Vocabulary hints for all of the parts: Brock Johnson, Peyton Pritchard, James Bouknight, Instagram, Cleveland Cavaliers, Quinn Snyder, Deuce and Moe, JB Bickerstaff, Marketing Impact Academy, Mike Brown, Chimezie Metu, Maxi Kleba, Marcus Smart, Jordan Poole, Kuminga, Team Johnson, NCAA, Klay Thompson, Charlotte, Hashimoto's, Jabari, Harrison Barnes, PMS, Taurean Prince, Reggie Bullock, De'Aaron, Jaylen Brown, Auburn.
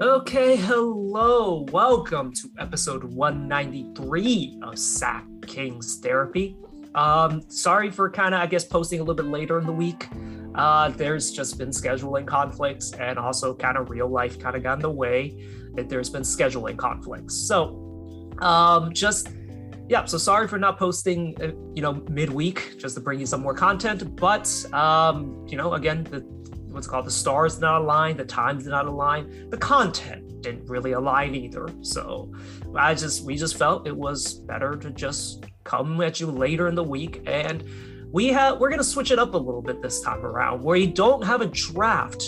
Okay, hello. Welcome to episode 193 of Sac Kings Therapy. Sorry for posting a little bit later in the week. There's just been scheduling conflicts and also real life got in the way that there's been scheduling conflicts. So so sorry for not posting, midweek just to bring you some more content. But, again, the stars did not align, the times did not align, the content didn't really align either. So we just felt it was better to just come at you later in the week, and we're going to switch it up a little bit this time around. We don't have a draft.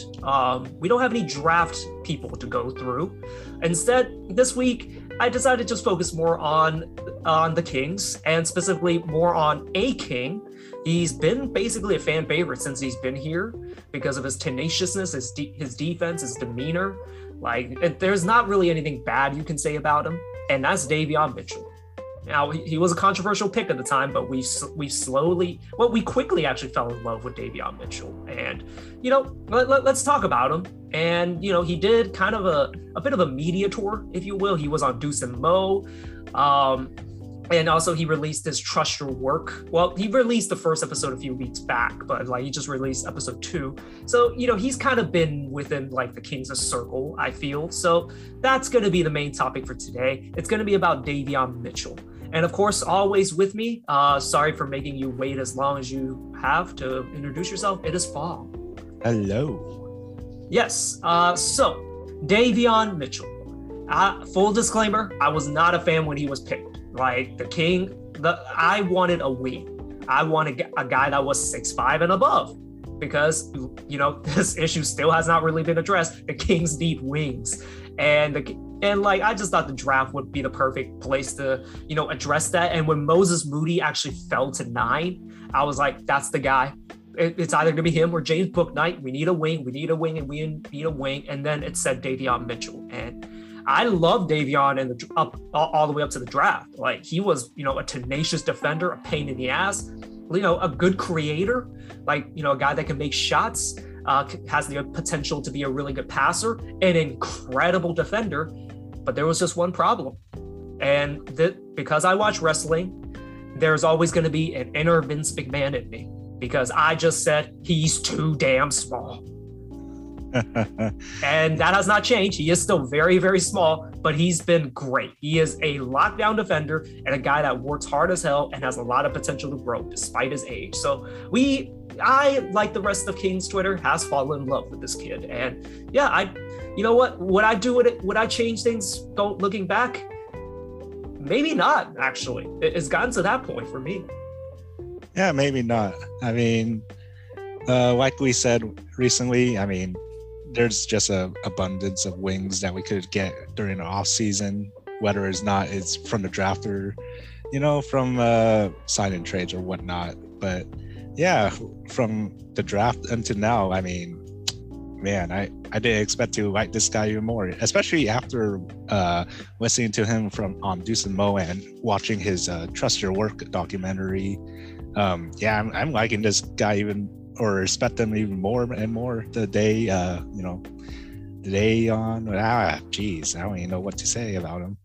We don't have any draft people to go through. Instead, this week, I decided to just focus more on the Kings, and specifically more on a King. He's been basically a fan favorite since he's been here because of his tenaciousness, his defense, his demeanor. There's not really anything bad you can say about him, and that's Davion Mitchell. Now, he was a controversial pick at the time, but we quickly actually fell in love with Davion Mitchell. And, let's talk about him. And, he did a bit of a media tour, if you will. He was on Deuce and Moe. And also he released his Trust Your Work. Well, he released the first episode a few weeks back, but he just released episode 2. So, he's been within the Kings' circle, I feel. So that's going to be the main topic for today. It's going to be about Davion Mitchell. And of course, always with me, sorry for making you wait as long as you have to introduce yourself. It is Fall. Hello. Yes. So Davion Mitchell, full disclaimer, I was not a fan when he was picked. I wanted a wing. I wanted a guy that was 6'5" and above, because this issue still has not really been addressed. The Kings need wings, and I just thought the draft would be the perfect place to address that. And when Moses Moody actually fell to 9, I was like, that's the guy. It's either gonna be him or James Bouknight. We need a wing, and then it said Davion Mitchell. And I love Davion all the way up to the draft. He was, a tenacious defender, a pain in the ass, a good creator, a guy that can make shots, has the potential to be a really good passer, an incredible defender. But there was just one problem. And because I watch wrestling, there's always going to be an inner Vince McMahon in me, because I just said, he's too damn small. And that has not changed. He is still very, very small, but he's been great. He is a lockdown defender and a guy that works hard as hell and has a lot of potential to grow despite his age. So I, like the rest of Kings Twitter, has fallen in love with this kid. And yeah, would I do it? Would I change things looking back? Maybe not, actually. It's gotten to that point for me. Yeah, maybe not. I mean, like we said recently, there's just an abundance of wings that we could get during the off season, whether it's not it's from the draft or, from sign and trades or whatnot. But yeah, from the draft until now, I didn't expect to like this guy even more, especially after listening to him from on Deuce and Moe and watching his Trust Your Work documentary. I'm liking this guy respect them even more and more the day on. I don't even know what to say about him.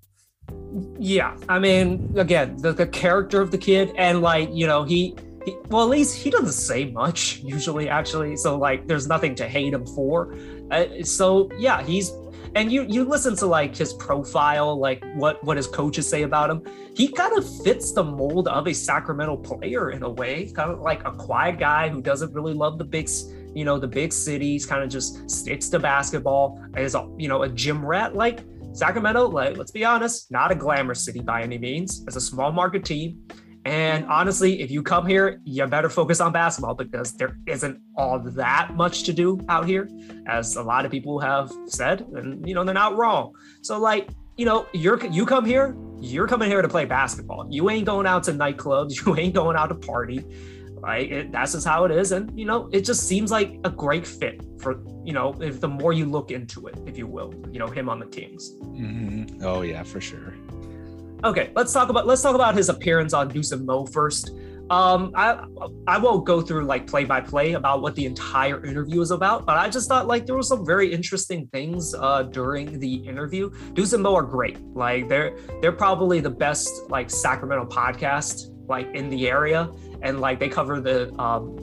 Yeah, again, the character of the kid, and at least he doesn't say much usually, actually. So there's nothing to hate him for. So yeah, he's, and you listen to his profile, what his coaches say about him. He fits the mold of a Sacramento player in a way, a quiet guy who doesn't really love the big cities, just sticks to basketball, is a gym rat. Sacramento, let's be honest, not a glamour city by any means. It's a small market team. And honestly, if you come here, you better focus on basketball, because there isn't all that much to do out here, as a lot of people have said, and they're not wrong. So you come here, you're coming here to play basketball. You ain't going out to nightclubs. You ain't going out to party. That's just how it is. And it just seems like a great fit for if the more you look into it, if you will, him on the Kings. Mm-hmm. Oh yeah, for sure. Okay, let's talk about his appearance on Deuce and Moe first. I won't go through like play by play about what the entire interview is about, but I just thought like there were some very interesting things during the interview. Deuce and Moe are great. Like they're probably the best like Sacramento podcast like in the area, and like they cover the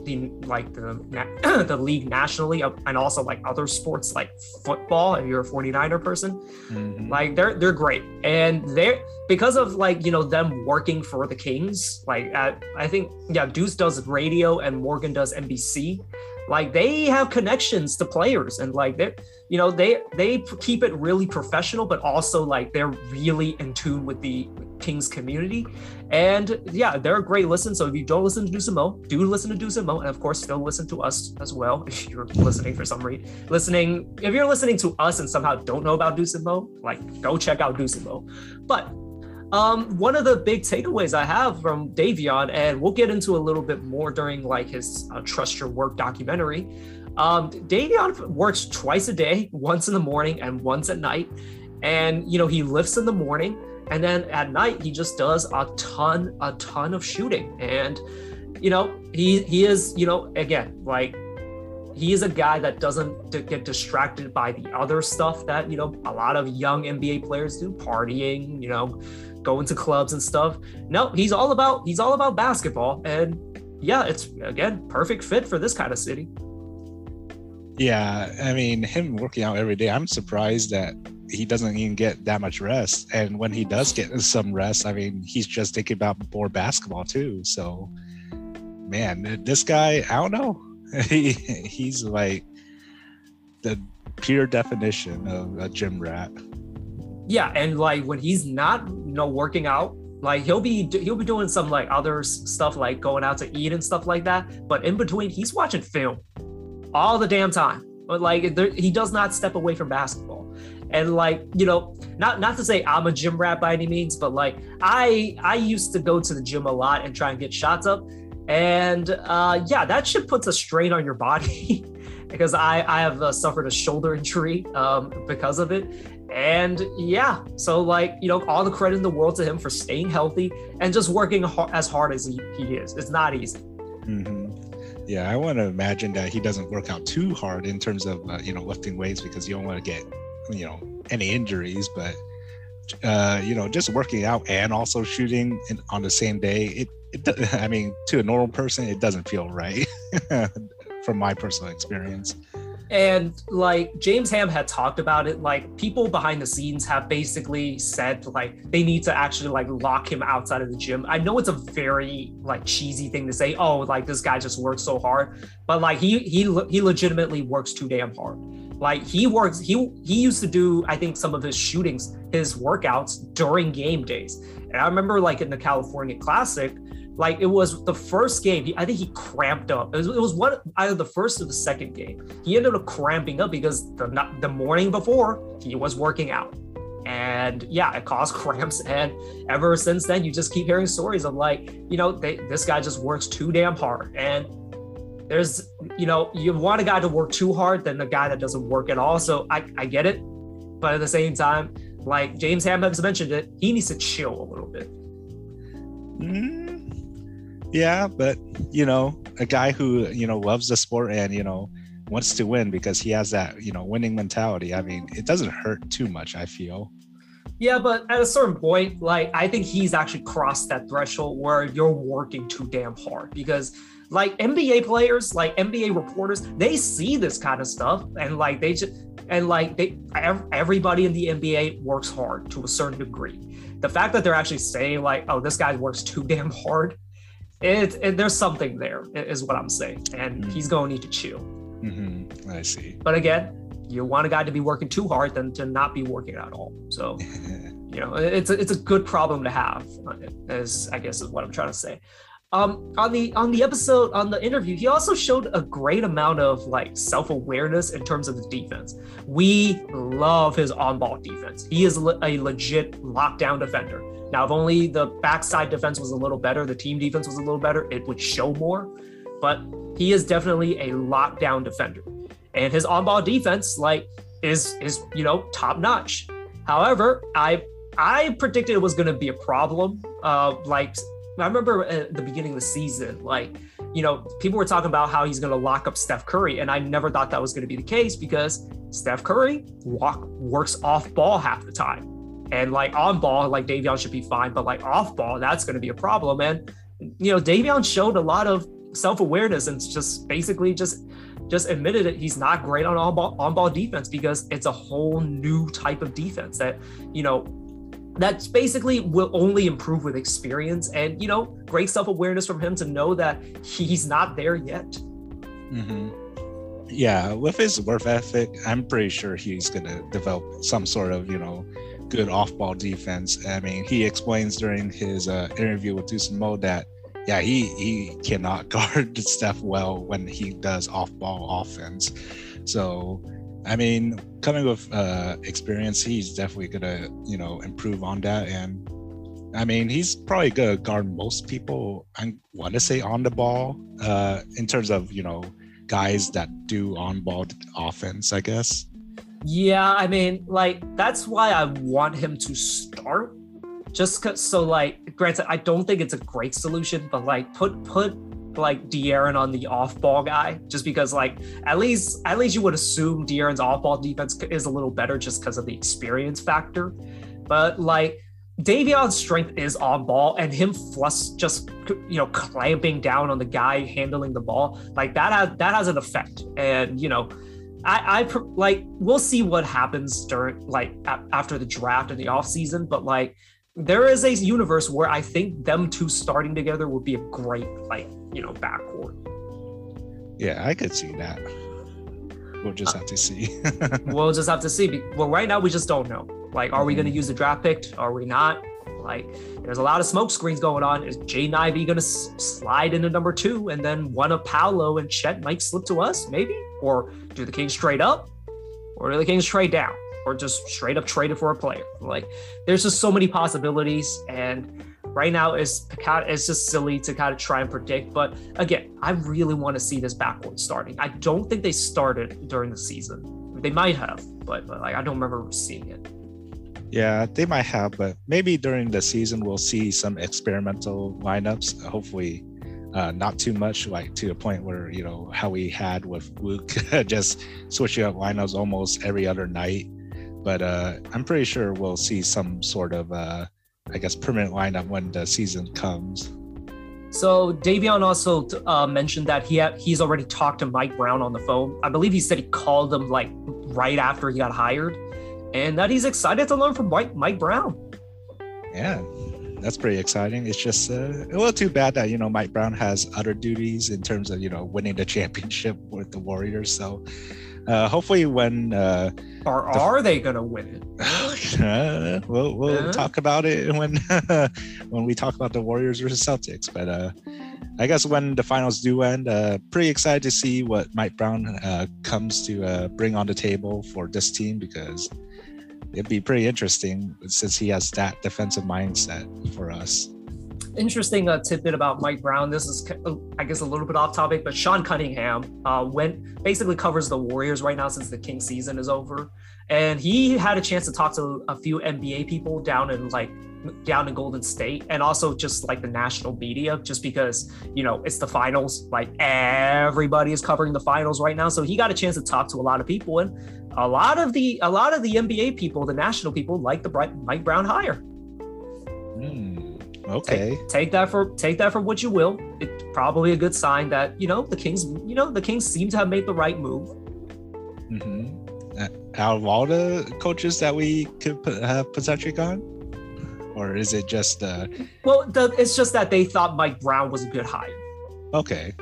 the league nationally and also like other sports like football if you're a 49er person. Mm-hmm. Like they're great, and they're because of like, you know, them working for the Kings, like I think, yeah, Deuce does radio and Morgan does NBC. Like they have connections to players, and like they're, you know, they keep it really professional, but also like they're really in tune with the Kings community. And yeah, they're a great listen. So if you don't listen to Deuce and Moe, do listen to Deuce and Moe, and of course still listen to us as well. If you're listening for some reason, if you're listening to us and somehow don't know about Deuce and Moe, like go check out Deuce and Moe. But one of the big takeaways I have from Davion, and we'll get into a little bit more during like his Trust Your Work documentary, Davion works twice a day, once in the morning and once at night. And, you know, he lifts in the morning, and then at night he just does a ton of shooting. And, you know, he is, you know, again, like he is a guy that doesn't get distracted by the other stuff that, you know, a lot of young NBA players do, partying, you know, going to clubs and stuff. No, he's all about basketball. And yeah, it's again, perfect fit for this kind of city. Yeah, I mean, him working out every day, I'm surprised that he doesn't even get that much rest. And when he does get some rest, I mean, he's just thinking about more basketball too. So man, this guy, I don't know. He's like the pure definition of a gym rat. Yeah, and like when he's not, you know, working out, like he'll be doing some like other stuff, like going out to eat and stuff like that. But in between, he's watching film all the damn time. But like he does not step away from basketball. And like, you know, not to say I'm a gym rat by any means, but like I used to go to the gym a lot and try and get shots up. And yeah, that shit puts a strain on your body because I have suffered a shoulder injury because of it. And yeah, so like, you know, all the credit in the world to him for staying healthy and just working as hard as he is. It's not easy. Mm-hmm. Yeah, I want to imagine that he doesn't work out too hard in terms of, you know, lifting weights, because you don't want to get, you know, any injuries. But, you know, just working out and also shooting on the same day, it I mean, to a normal person, it doesn't feel right from my personal experience. And like James Ham had talked about it, like people behind the scenes have basically said like they need to actually like lock him outside of the gym. I know it's a very like cheesy thing to say, oh, like this guy just works so hard, but like he legitimately works too damn hard. Like he used to do, I think, some of his shootings, his workouts during game days. And I remember like in the California Classic, like it was the first game, I think he cramped up. It was one, either the first or the second game. He ended up cramping up because the morning before he was working out. And yeah, it caused cramps. And ever since then, you just keep hearing stories of like, you know, this guy just works too damn hard. And there's, you know, you want a guy to work too hard than a guy that doesn't work at all. So I get it. But at the same time, like James Ham has mentioned it, he needs to chill a little bit. Mm-hmm. Yeah, but, you know, a guy who, you know, loves the sport and, you know, wants to win because he has that, you know, winning mentality. I mean, it doesn't hurt too much, I feel. Yeah, but at a certain point, like, I think he's actually crossed that threshold where you're working too damn hard, because like NBA players, like NBA reporters, they see this kind of stuff, and like everybody in the NBA works hard to a certain degree. The fact that they're actually saying like, oh, this guy works too damn hard, there's something there, is what I'm saying. And he's going to need to chill. Mm-hmm. I see. But again, you want a guy to be working too hard than to not be working at all. So, you know, it's a good problem to have, I guess is what I'm trying to say. On the interview, he also showed a great amount of like self-awareness in terms of his defense. We love his on-ball defense. He is a legit lockdown defender. Now, if only the backside defense was a little better, the team defense was a little better, it would show more. But he is definitely a lockdown defender, and his on-ball defense like is you know, top-notch. However, I predicted it was going to be a problem. Like I remember at the beginning of the season, like, you know, people were talking about how he's going to lock up Steph Curry. And I never thought that was going to be the case because Steph Curry works off ball half the time. And like on ball, like Davion should be fine, but like off ball, that's going to be a problem. And, you know, Davion showed a lot of self-awareness and just basically just admitted that he's not great on on-ball defense because it's a whole new type of defense that, you know, that's basically will only improve with experience and, you know, great self-awareness from him to know that he's not there yet. Mm-hmm. Yeah, with his work ethic, I'm pretty sure he's going to develop some sort of, you know, good off-ball defense. I mean, he explains during his interview with Deuce and Moe that, yeah, he cannot guard Steph well when he does off-ball offense. So, I mean, coming with experience, he's definitely gonna, you know, improve on that. And I mean, he's probably gonna guard most people, I want to say, on the ball, in terms of, you know, guys that do on-ball offense, I guess. Yeah, I mean, like, that's why I want him to start. Just cause, so, like, granted, I don't think it's a great solution, but like put like De'Aaron on the off-ball guy, just because like at least you would assume De'Aaron's off-ball defense is a little better just because of the experience factor. But like Davion's strength is on ball, and him just, you know, clamping down on the guy handling the ball, like that has an effect. And, you know, I like, we'll see what happens during like after the draft and the offseason, but like, there is a universe where I think them two starting together would be a great, like, you know, backcourt. Yeah, I could see that. We'll just have to see. We'll just have to see. Well, right now we just don't know. Like, are we going to use the draft pick? Are we not? Like, there's a lot of smoke screens going on. Is Jaden Ivey going to slide into number 2, and then one of Paolo and Chet might slip to us, maybe? Or do the Kings trade up? Or do the Kings trade down? Or just straight up traded for a player. Like, there's just so many possibilities, and right now it's just silly to kind of try and predict. But again, I really want to see this backcourt starting. I don't think they started during the season. They might have, but like I don't remember seeing it. Yeah, they might have, but maybe during the season we'll see some experimental lineups. Hopefully, not too much, like to the point where, you know, how we had with Luke, just switching up lineups almost every other night. But I'm pretty sure we'll see some sort of, I guess, permanent lineup when the season comes. So Davion also mentioned that he's already talked to Mike Brown on the phone. I believe he said he called him like right after he got hired, and that he's excited to learn from Mike Brown. Yeah, that's pretty exciting. It's just a little too bad that, you know, Mike Brown has other duties in terms of, you know, winning the championship with the Warriors. So hopefully when... Or are they going to win it? We'll talk about it when we talk about the Warriors versus Celtics. But I guess when the finals do end, pretty excited to see what Mike Brown comes to bring on the table for this team, because it'd be pretty interesting since he has that defensive mindset for us. Interesting tidbit about Mike Brown. This is, I guess, a little bit off topic, but Sean Cunningham basically covers the Warriors right now since the Kings season is over, and he had a chance to talk to a few NBA people down in Golden State, and also just like the national media, just because, you know, it's the finals. Like, everybody is covering the finals right now, so he got a chance to talk to a lot of people, and a lot of the NBA people, the national people, like the Mike Brown hire. Okay. Take that for what you will. It's probably a good sign that, you know, the Kings seem to have made the right move. Mm-hmm. Out of all the coaches that we could have potentially gone, or is it just it's just that they thought Mike Brown was a good hire. Okay.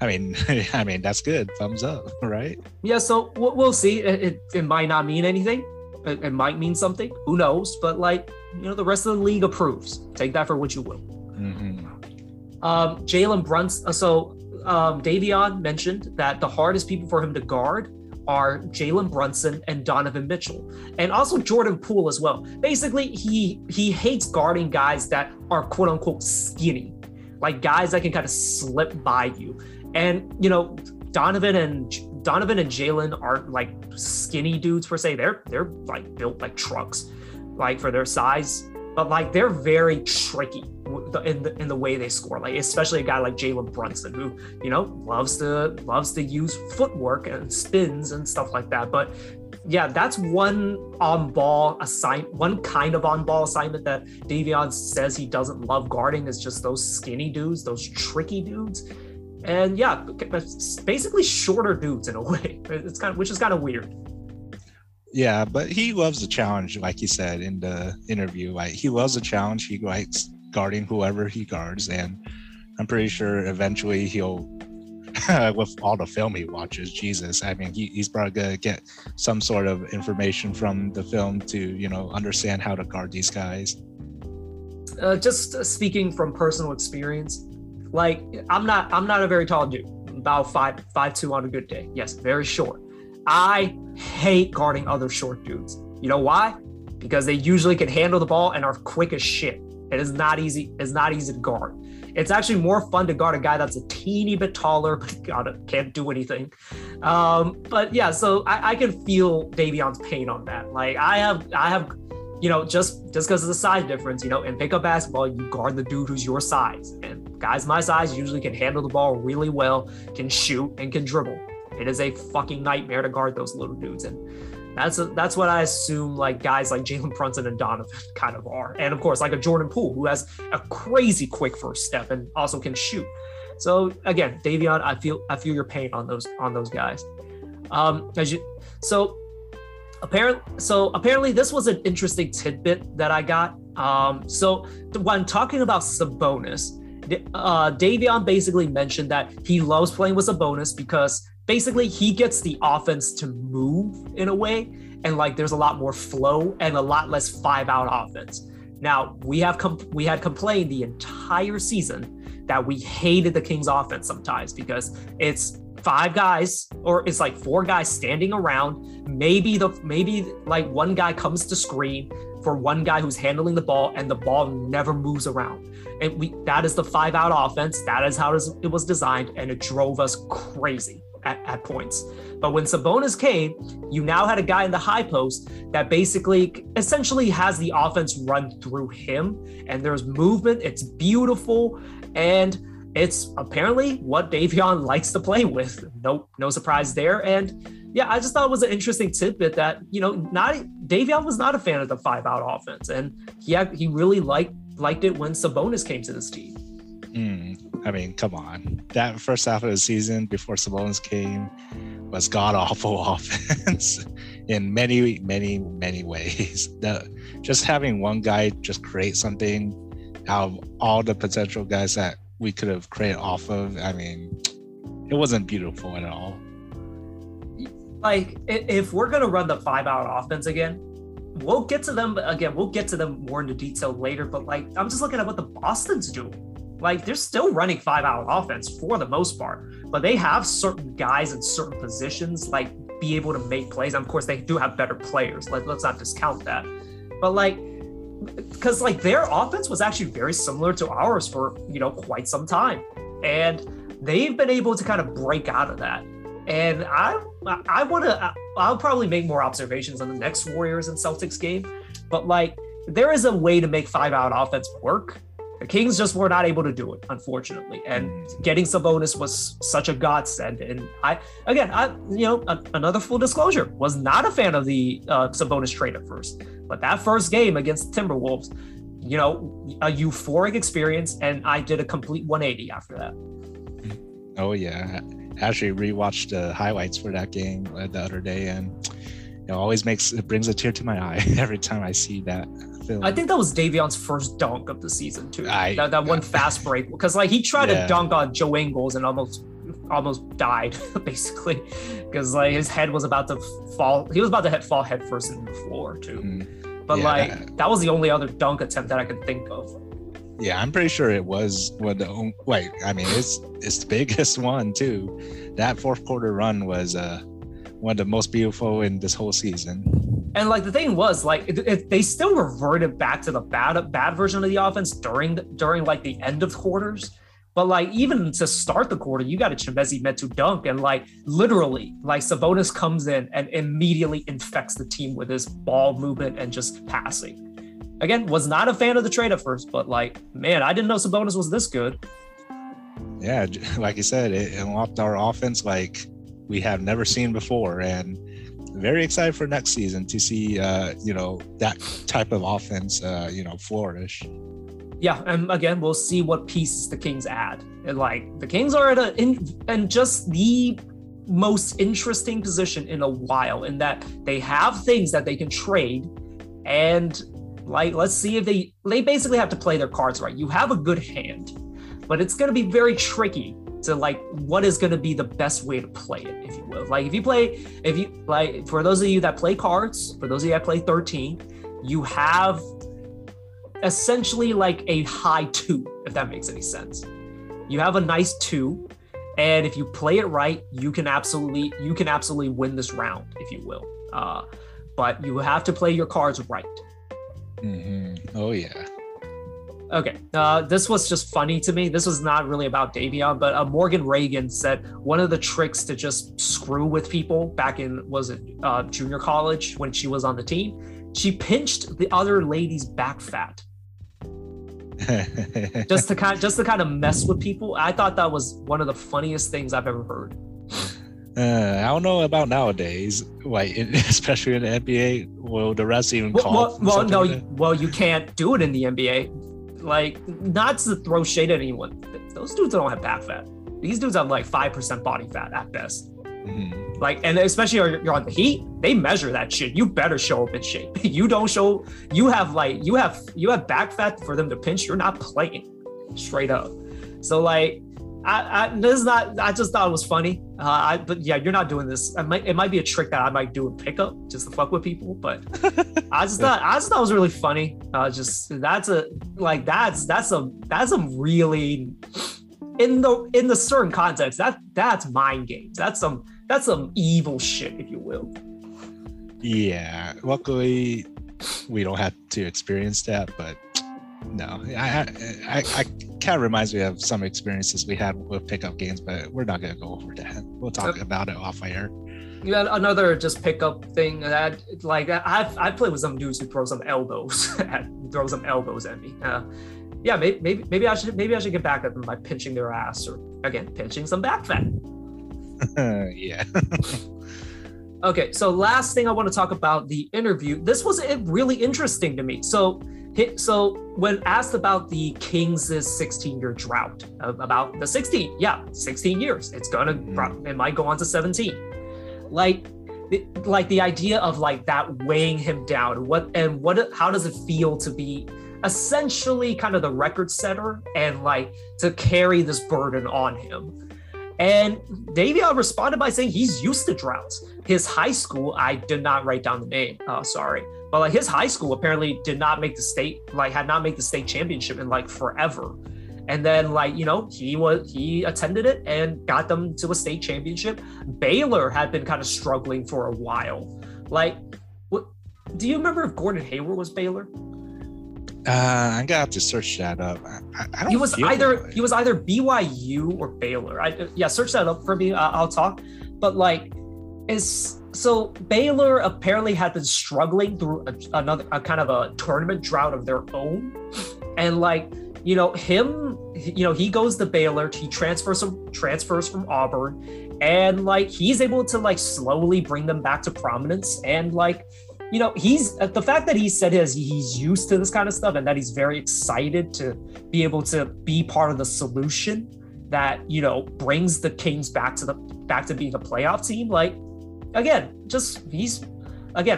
I mean that's good. Thumbs up, right? Yeah. So we'll see. It might not mean anything. It might mean something. Who knows? But like, you know, the rest of the league approves. Take that for what you will. Mm-hmm. Jalen Brunson. So Davion mentioned that the hardest people for him to guard are Jaylen Brunson and Donovan Mitchell, and also Jordan Poole as well. Basically, he hates guarding guys that are quote unquote skinny, like guys that can kind of slip by you. And, you know, Donovan and Jaylen aren't like skinny dudes per se. They're like built like trucks, like for their size. but like they're very tricky in the way they score. Like especially a guy like Jalen Brunson, who loves to use footwork and spins and stuff like that. But yeah, that's one kind of on-ball assignment that Davion says he doesn't love guarding, is just those skinny dudes, those tricky dudes. And yeah, basically shorter dudes in a way. It's kind of, which is kind of weird. Yeah, but he loves the challenge, like he said in the interview. Like he loves the challenge. He likes guarding whoever he guards, and I'm pretty sure eventually he'll, with all the film he watches, Jesus, I mean, he's probably gonna get some sort of information from the film to, understand how to guard these guys. Just speaking from personal experience, like I'm not a very tall dude, about 5'2" on a good day. Yes, very short. I hate guarding other short dudes. You know why? Because they usually can handle the ball and are quick as shit. It is not easy. It's not easy to guard. It's actually more fun to guard a guy that's a teeny bit taller, but can't do anything. But yeah, so I can feel Davion's pain on that. Like I have, just because of the size difference, in pickup basketball, you guard the dude who's your size. And guys my size usually can handle the ball really well, can shoot, and can dribble. It is a fucking nightmare to guard those little dudes. And that's what I assume like guys like Jalen Brunson and Donovan kind of are. And of course, like a Jordan Poole, who has a crazy quick first step and also can shoot. So again, Davion, I feel your pain on those guys. Apparently this was an interesting tidbit that I got. So when talking about Sabonis, Davion basically mentioned that he loves playing with Sabonis because basically he gets the offense to move in a way, and like there's a lot more flow and a lot less 5-out offense. Now we had complained the entire season that we hated the Kings offense sometimes because it's 5 guys, or it's like 4 guys standing around. Maybe like one guy comes to screen for one guy who's handling the ball, and the ball never moves around. And that is the 5-out offense. That is how it was designed, and it drove us crazy at points. But when Sabonis came, you now had a guy in the high post that essentially has the offense run through him, and there's movement. It's beautiful, and it's apparently what Davion likes to play with. No surprise there. And yeah, I just thought it was an interesting tidbit that, Davion was not a fan of the 5-out offense, and he really liked it when Sabonis came to this team. I mean, come on. That first half of the season before Sabonis came was god-awful offense in many, many, many ways. Just having one guy just create something out of all the potential guys that we could have created off of, I mean, it wasn't beautiful at all. Like, if we're going to run the 5-out offense again, we'll get to them more into detail later, but like, I'm just looking at what the Boston's doing. Like, they're still running 5-out offense for the most part, but they have certain guys in certain positions, like, be able to make plays. And of course, they do have better players. Like, let's not discount that. But, like, because, like, their offense was actually very similar to ours for, quite some time. And they've been able to kind of break out of that. And I'll probably make more observations on the next Warriors and Celtics game. But, like, there is a way to make 5-out offense work. The Kings just were not able to do it, unfortunately. And getting Sabonis was such a godsend. And another full disclosure, was not a fan of the Sabonis trade at first. But that first game against Timberwolves, a euphoric experience. And I did a complete 180 after that. Oh, yeah. I actually rewatched the highlights for that game the other day. And it always brings a tear to my eye every time I see that. I think that was Davion's first dunk of the season too. That one fast break, because like he tried to dunk on Joe Ingles and almost died basically, because like his head was about to fall. He was about to fall head first into the floor too. But like that was the only other dunk attempt that I could think of. Yeah, I'm pretty sure it was it's the biggest one too. That fourth quarter run was one of the most beautiful in this whole season. And like the thing was, like they still reverted back to the bad version of the offense during like the end of quarters. But like even to start the quarter, you got a Chimezie Metu dunk, and like literally, like Sabonis comes in and immediately infects the team with his ball movement and just passing. Again, was not a fan of the trade at first, but like, man, I didn't know Sabonis was this good. Yeah, like you said, it unlocked our offense like we have never seen before, and very excited for next season to see, you know, that type of offense, you know, flourish. Yeah, and again, we'll see what pieces the Kings add. And like, the Kings are at and just the most interesting position in a while, in that they have things that they can trade, and like, let's see if they basically have to play their cards right. You have a good hand, but it's going to be very tricky to like, what is going to be the best way to play it, if you will. Like, if you for those of you that play cards, for those of you that play 13, you have essentially like a high two, if that makes any sense. You have a nice two, and if you play it right, you can absolutely win this round, if you will. But you have to play your cards right. Mm-hmm. Oh yeah. Okay, this was just funny to me. This was not really about Davion, but Morgan Reagan said one of the tricks to just screw with people back in, junior college when she was on the team, she pinched the other lady's back fat. just to kind of mess with people. I thought that was one of the funniest things I've ever heard. I don't know about nowadays, like especially in the NBA, will the refs even call? Well, you can't do it in the NBA. Like, not to throw shade at anyone, those dudes don't have back fat. These dudes have like 5% body fat at best. Mm-hmm. Like, and especially you're on the Heat, they measure that shit. You better show up in shape. You don't show, you have back fat for them to pinch, you're not playing, straight up. So like, I just thought it was funny. But yeah, you're not doing this. It might be a trick that I might do in pickup just to fuck with people. But I just thought it was really funny. That's a really, in the certain context, that's mind games. That's some evil shit, if you will. Yeah. Luckily, we don't have to experience that, but. No, I kind of reminds me of some experiences we had with pickup games, but we're not going to go over that. We'll talk about it off air. Yeah, another just pickup thing that like I played with some dudes who throw some elbows at me. Yeah, maybe I should get back at them by pinching their ass, or again pinching some back fat. Yeah. Okay, so last thing I want to talk about the interview. This was really interesting to me. So when asked about the Kings' 16-year drought, about the 16 years, it's gonna, it might go on to 17. Like the idea of like that weighing him down. How does it feel to be essentially kind of the record setter and like to carry this burden on him? And Davion responded by saying he's used to droughts. His high school, I did not write down the name. Sorry. But like his high school apparently had not made the state championship in like forever. And then like, you know, he attended it and got them to a state championship. Baylor had been kind of struggling for a while. Like, do you remember if Gordon Hayward was Baylor? I'm gonna have to search that up. I don't. He was either BYU or Baylor. Search that up for me. I'll talk. But like, so Baylor apparently had been struggling through another kind of a tournament drought of their own, and like, you know, him, you know, he goes to Baylor, he transfers from Auburn, and like he's able to like slowly bring them back to prominence. And like, you know, the fact that he said he's used to this kind of stuff and that he's very excited to be able to be part of the solution that, you know, brings the Kings back to being a playoff team. Like, again,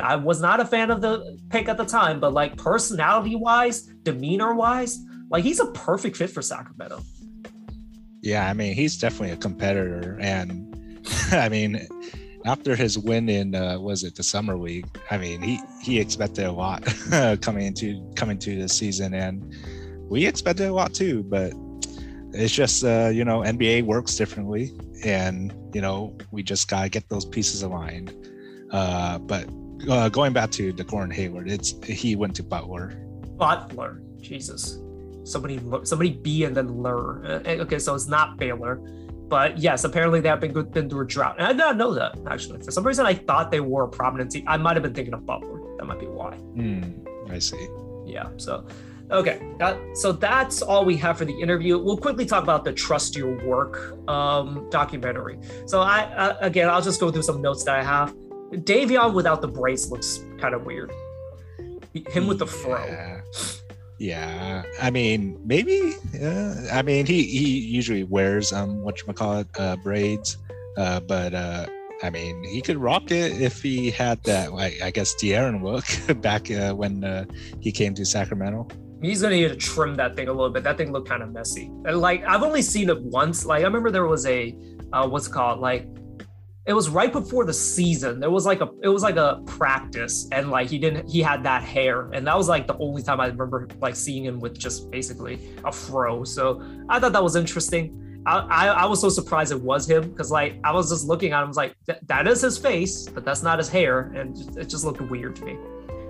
I was not a fan of the pick at the time, but like personality wise, demeanor wise, like he's a perfect fit for Sacramento. Yeah, I mean, he's definitely a competitor, and I mean, after his win in the summer league, I mean, he expected a lot coming into this season, and we expected a lot too. But it's just you know, NBA works differently, and you know, we just gotta get those pieces aligned. But going back to the Gordon Hayward, he went to Butler. Butler, Jesus, somebody B and then Lur. Okay, so it's not Baylor. But yes, apparently they have been through a drought. And I did not know that, actually. For some reason, I thought they were a prominent team. I might have been thinking of Butler. That might be why. I see. Yeah. So, okay. So that's all we have for the interview. We'll quickly talk about the Trust Your Work documentary. So again, I'll just go through some notes that I have. Davion without the brace looks kind of weird. Him with the fro. Yeah, I mean, maybe. I mean, he usually wears braids, but I mean, he could rock it if he had that, like, I guess, De'Aaron look back when he came to Sacramento. He's gonna need to trim that thing a little bit. That thing looked kind of messy. And like, I've only seen it once. Like, I remember there was a it was right before the season. It was like a practice, and like he had that hair, and that was like the only time I remember like seeing him with just basically a fro. So I thought that was interesting. I was so surprised it was him, because like I was just looking at him, I was like, that is his face, but that's not his hair, and it just looked weird to me.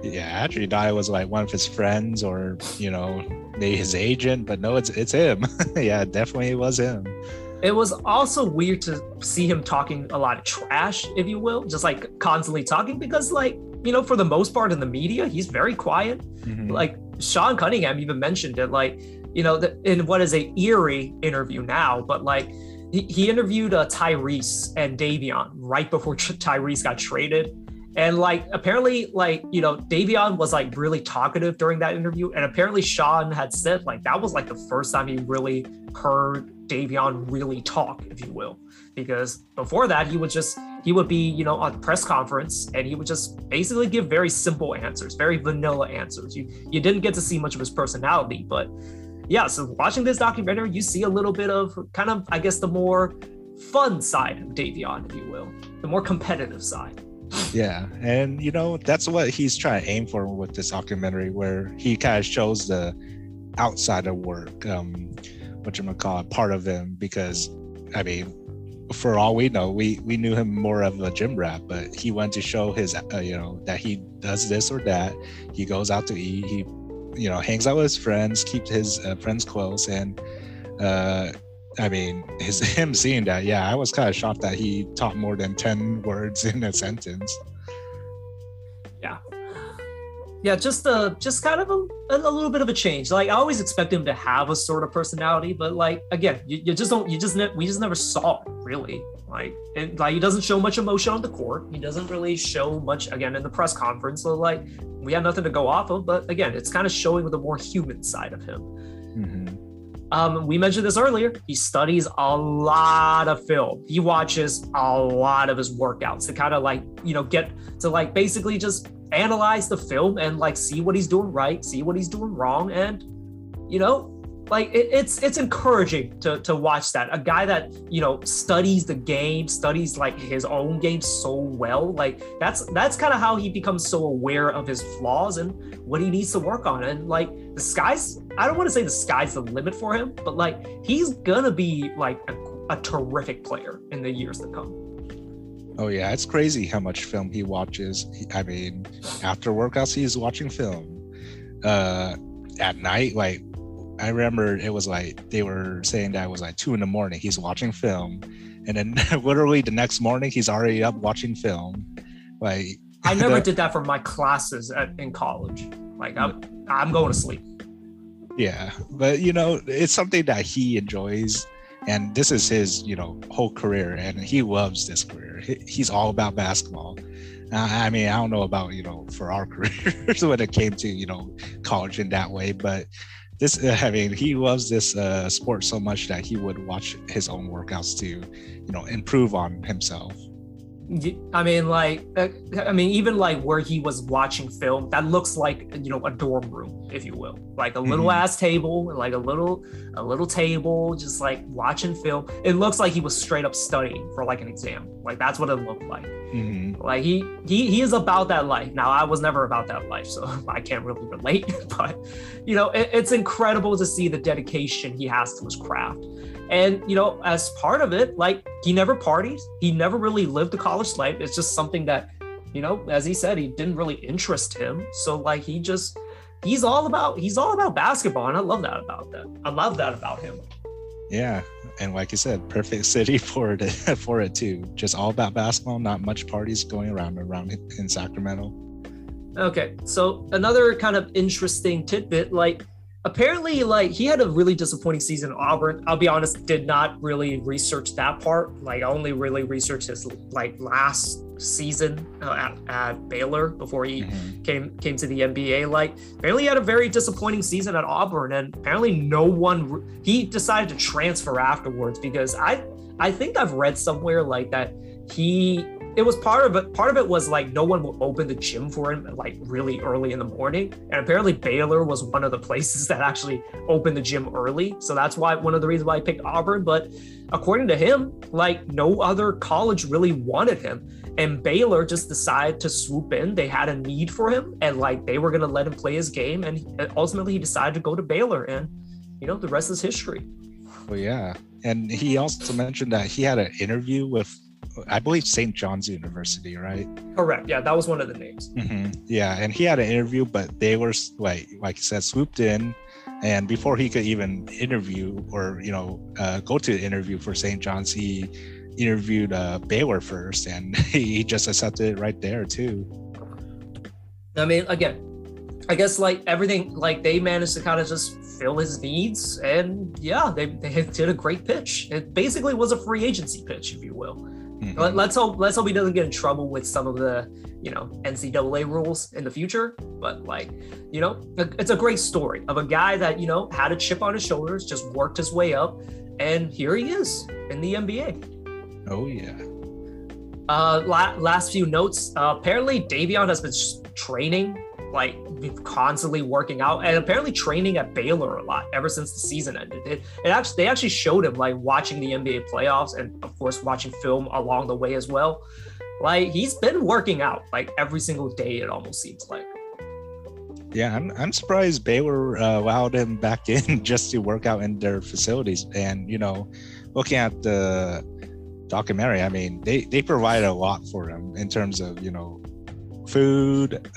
Yeah, actually, Dai was like one of his friends, or you know, maybe his agent, but no, it's him. Yeah, definitely was him. It was also weird to see him talking a lot of trash, if you will, just like constantly talking, because like, you know, for the most part in the media, he's very quiet. Mm-hmm. Like Sean Cunningham even mentioned it, like, you know, in what is a eerie interview now, but like he interviewed Tyrese and Davion right before Tyrese got traded. And like, apparently, like, you know, Davion was like really talkative during that interview. And apparently Sean had said like, that was like the first time he really heard Davion really talk, if you will, because before that he would be, you know, on press conference, and he would just basically give very simple answers, very vanilla answers. You didn't get to see much of his personality, but yeah. So watching this documentary, you see a little bit of kind of, I guess, the more fun side of Davion, if you will, the more competitive side. Yeah, and you know, that's what he's trying to aim for with this documentary, where he kind of shows the outside of work, part of him, because I mean, for all we know, we knew him more of a gym rat, but he wanted to show his you know, that he does this or that, he goes out to eat, he, you know, hangs out with his friends, keeps his friends close, and I mean, him seeing that, yeah, I was kind of shocked that he taught more than 10 words in a sentence. Yeah, just kind of a little bit of a change. Like I always expect him to have a sort of personality, but like again, we just never saw it, really. Like, and like he doesn't show much emotion on the court. He doesn't really show much again in the press conference. So like we had nothing to go off of. But again, it's kind of showing the more human side of him. Mm-hmm. We mentioned this earlier. He studies a lot of film. He watches a lot of his workouts to kind of like, you know, get to like basically just analyze the film and like see what he's doing right, see what he's doing wrong, and you know, like it's encouraging to watch that. A guy that, you know, studies the game, studies like his own game so well, like that's kind of how he becomes so aware of his flaws and what he needs to work on. And like I don't want to say the sky's the limit for him, but like he's gonna be like a terrific player in the years to come. Oh yeah, it's crazy how much film he watches. I mean, after workouts, he's watching film. At night, like I remember it was like they were saying that it was like 2 a.m. He's watching film, and then literally the next morning he's already up watching film. Like I never did that for my classes in college. Like I'm going to sleep. Yeah, but you know, it's something that he enjoys. And this is his, you know, whole career, and he loves this career. He's all about basketball. I mean, I don't know about, you know, for our careers when it came to, you know, college in that way, but this, I mean, he loves this sport so much that he would watch his own workouts to, you know, improve on himself. I mean, like, even like where he was watching film, that looks like, you know, a dorm room, if you will, like a little ass table, like a little table, just like watching film. It looks like he was straight up studying for like an exam. Like that's what it looked like. Mm-hmm. Like he is about that life. Now I was never about that life, so I can't really relate, but you know, it's incredible to see the dedication he has to his craft. And, you know, as part of it, like he never parties. He never really lived a college life. It's just something that, you know, as he said, he didn't really interest him. So like, he's all about basketball. And I love that about that. I love that about him. Yeah. And like you said, perfect city for it too. Just all about basketball, not much parties going around in Sacramento. Okay, so another kind of interesting tidbit, like apparently like he had a really disappointing season at Auburn. I'll be honest, did not really research that part. Like I only really researched his like last season at Baylor before he came to the NBA. Like apparently he had a very disappointing season at Auburn, and apparently no one, he decided to transfer afterwards because I think I've read somewhere like that he, it was part of it was like no one will open the gym for him like really early in the morning, and apparently Baylor was one of the places that actually opened the gym early, so that's why one of the reasons why I picked Auburn. But according to him, like no other college really wanted him, and Baylor just decided to swoop in. They had a need for him, and like they were going to let him play his game, and ultimately he decided to go to Baylor, and you know the rest is history. Well, yeah, and he also mentioned that he had an interview with, I believe, St. John's University, right? Correct. Yeah, that was one of the names. Mm-hmm. Yeah, and he had an interview, but they were like you said, swooped in, and before he could even interview or go to the interview for St. John's, he interviewed Baylor first, and he just accepted it right there too. I mean, again, I guess like everything, like they managed to kind of just fill his needs, and yeah, they did a great pitch. It basically was a free agency pitch, if you will. Mm-hmm. Let's hope he doesn't get in trouble with some of the, NCAA rules in the future. But it's a great story of a guy that, had a chip on his shoulders, just worked his way up, and here he is in the NBA. Oh yeah. Last few notes. Apparently Davion has been training, like constantly working out, and apparently training at Baylor a lot ever since the season ended. They actually showed him like watching the NBA playoffs, and of course watching film along the way as well. Like he's been working out like every single day, it almost seems like. Yeah, I'm surprised Baylor allowed him back in just to work out in their facilities. And looking at the documentary, I mean they provide a lot for him in terms of food,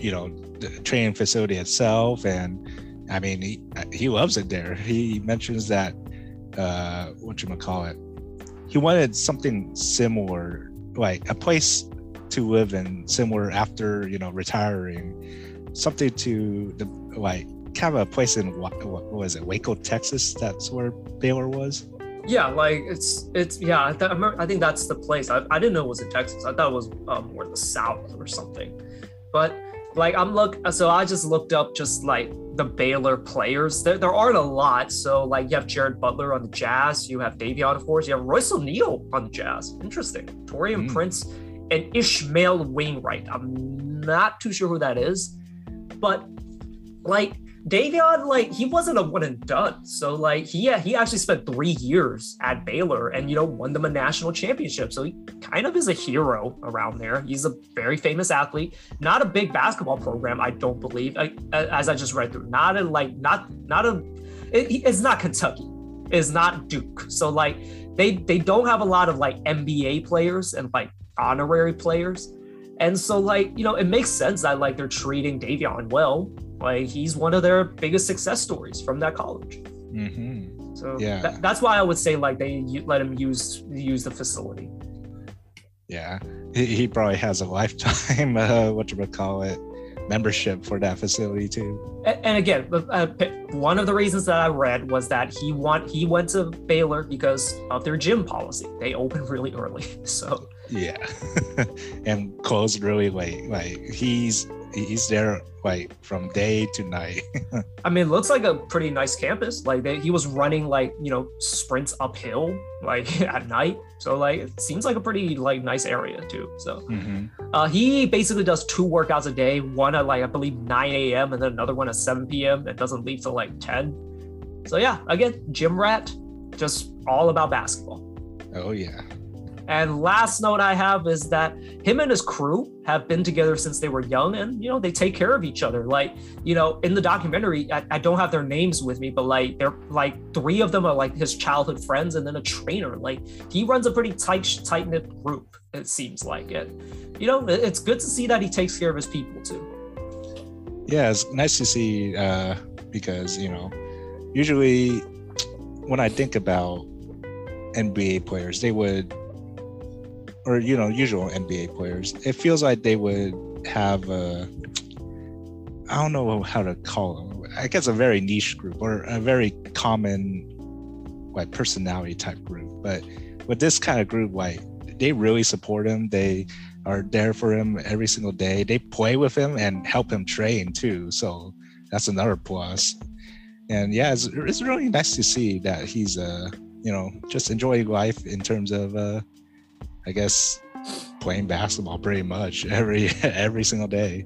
the training facility itself, and I mean he loves it there. He mentions that he wanted something similar, like a place to live in similar after retiring, something to the like kind of a place in Waco, Texas. That's where Baylor was. Yeah, like I think that's the place. I didn't know it was in Texas. I thought it was more the South or something, but. Like I just looked up just like the Baylor players. There aren't a lot. So like you have Jared Butler on the Jazz, you have Davion, of course, you have Royce O'Neal on the Jazz. Interesting. Taurean Prince and Ishmael Wainwright. I'm not too sure who that is, but like Davion, like he wasn't a one and done. So like he actually spent 3 years at Baylor and won them a national championship. So he kind of is a hero around there. He's a very famous athlete. Not a big basketball program, I don't believe. As I just read through, it's not Kentucky, it's not Duke. So like they don't have a lot of like NBA players and like honorary players. And so like, it makes sense that like they're treating Davion well. Like he's one of their biggest success stories from that college. Mm-hmm. So yeah. That's why I would say like they let him use the facility. Yeah, he probably has a lifetime membership for that facility too. And again, one of the reasons that I read was that he went to Baylor because of their gym policy. They open really early, so yeah, and close really late. Like he's there like from day to night. I mean, it looks like a pretty nice campus. Like he was running like sprints uphill like at night, so like it seems like a pretty like nice area too. So he basically does 2 workouts a day, one at like I believe 9 a.m. and then another one at 7 p.m. that doesn't leave till like 10. So yeah, again, gym rat, just all about basketball. Oh yeah. And last note I have is that him and his crew have been together since they were young, and, they take care of each other. Like, in the documentary, I don't have their names with me, but like, they're like 3 of them are like his childhood friends and then a trainer. Like he runs a pretty tight-knit group, it seems like it. It's good to see that he takes care of his people too. Yeah, it's nice to see because, usually when I think about NBA players, they would or, you know, usual NBA players, it feels like they would have a, I don't know how to call them, I guess a very niche group or a very common like personality type group. But with this kind of group, like they really support him. They are there for him every single day. They play with him and help him train too. So that's another plus. And yeah, it's really nice to see that he's, you know, just enjoying life in terms of, I guess, playing basketball pretty much every single day.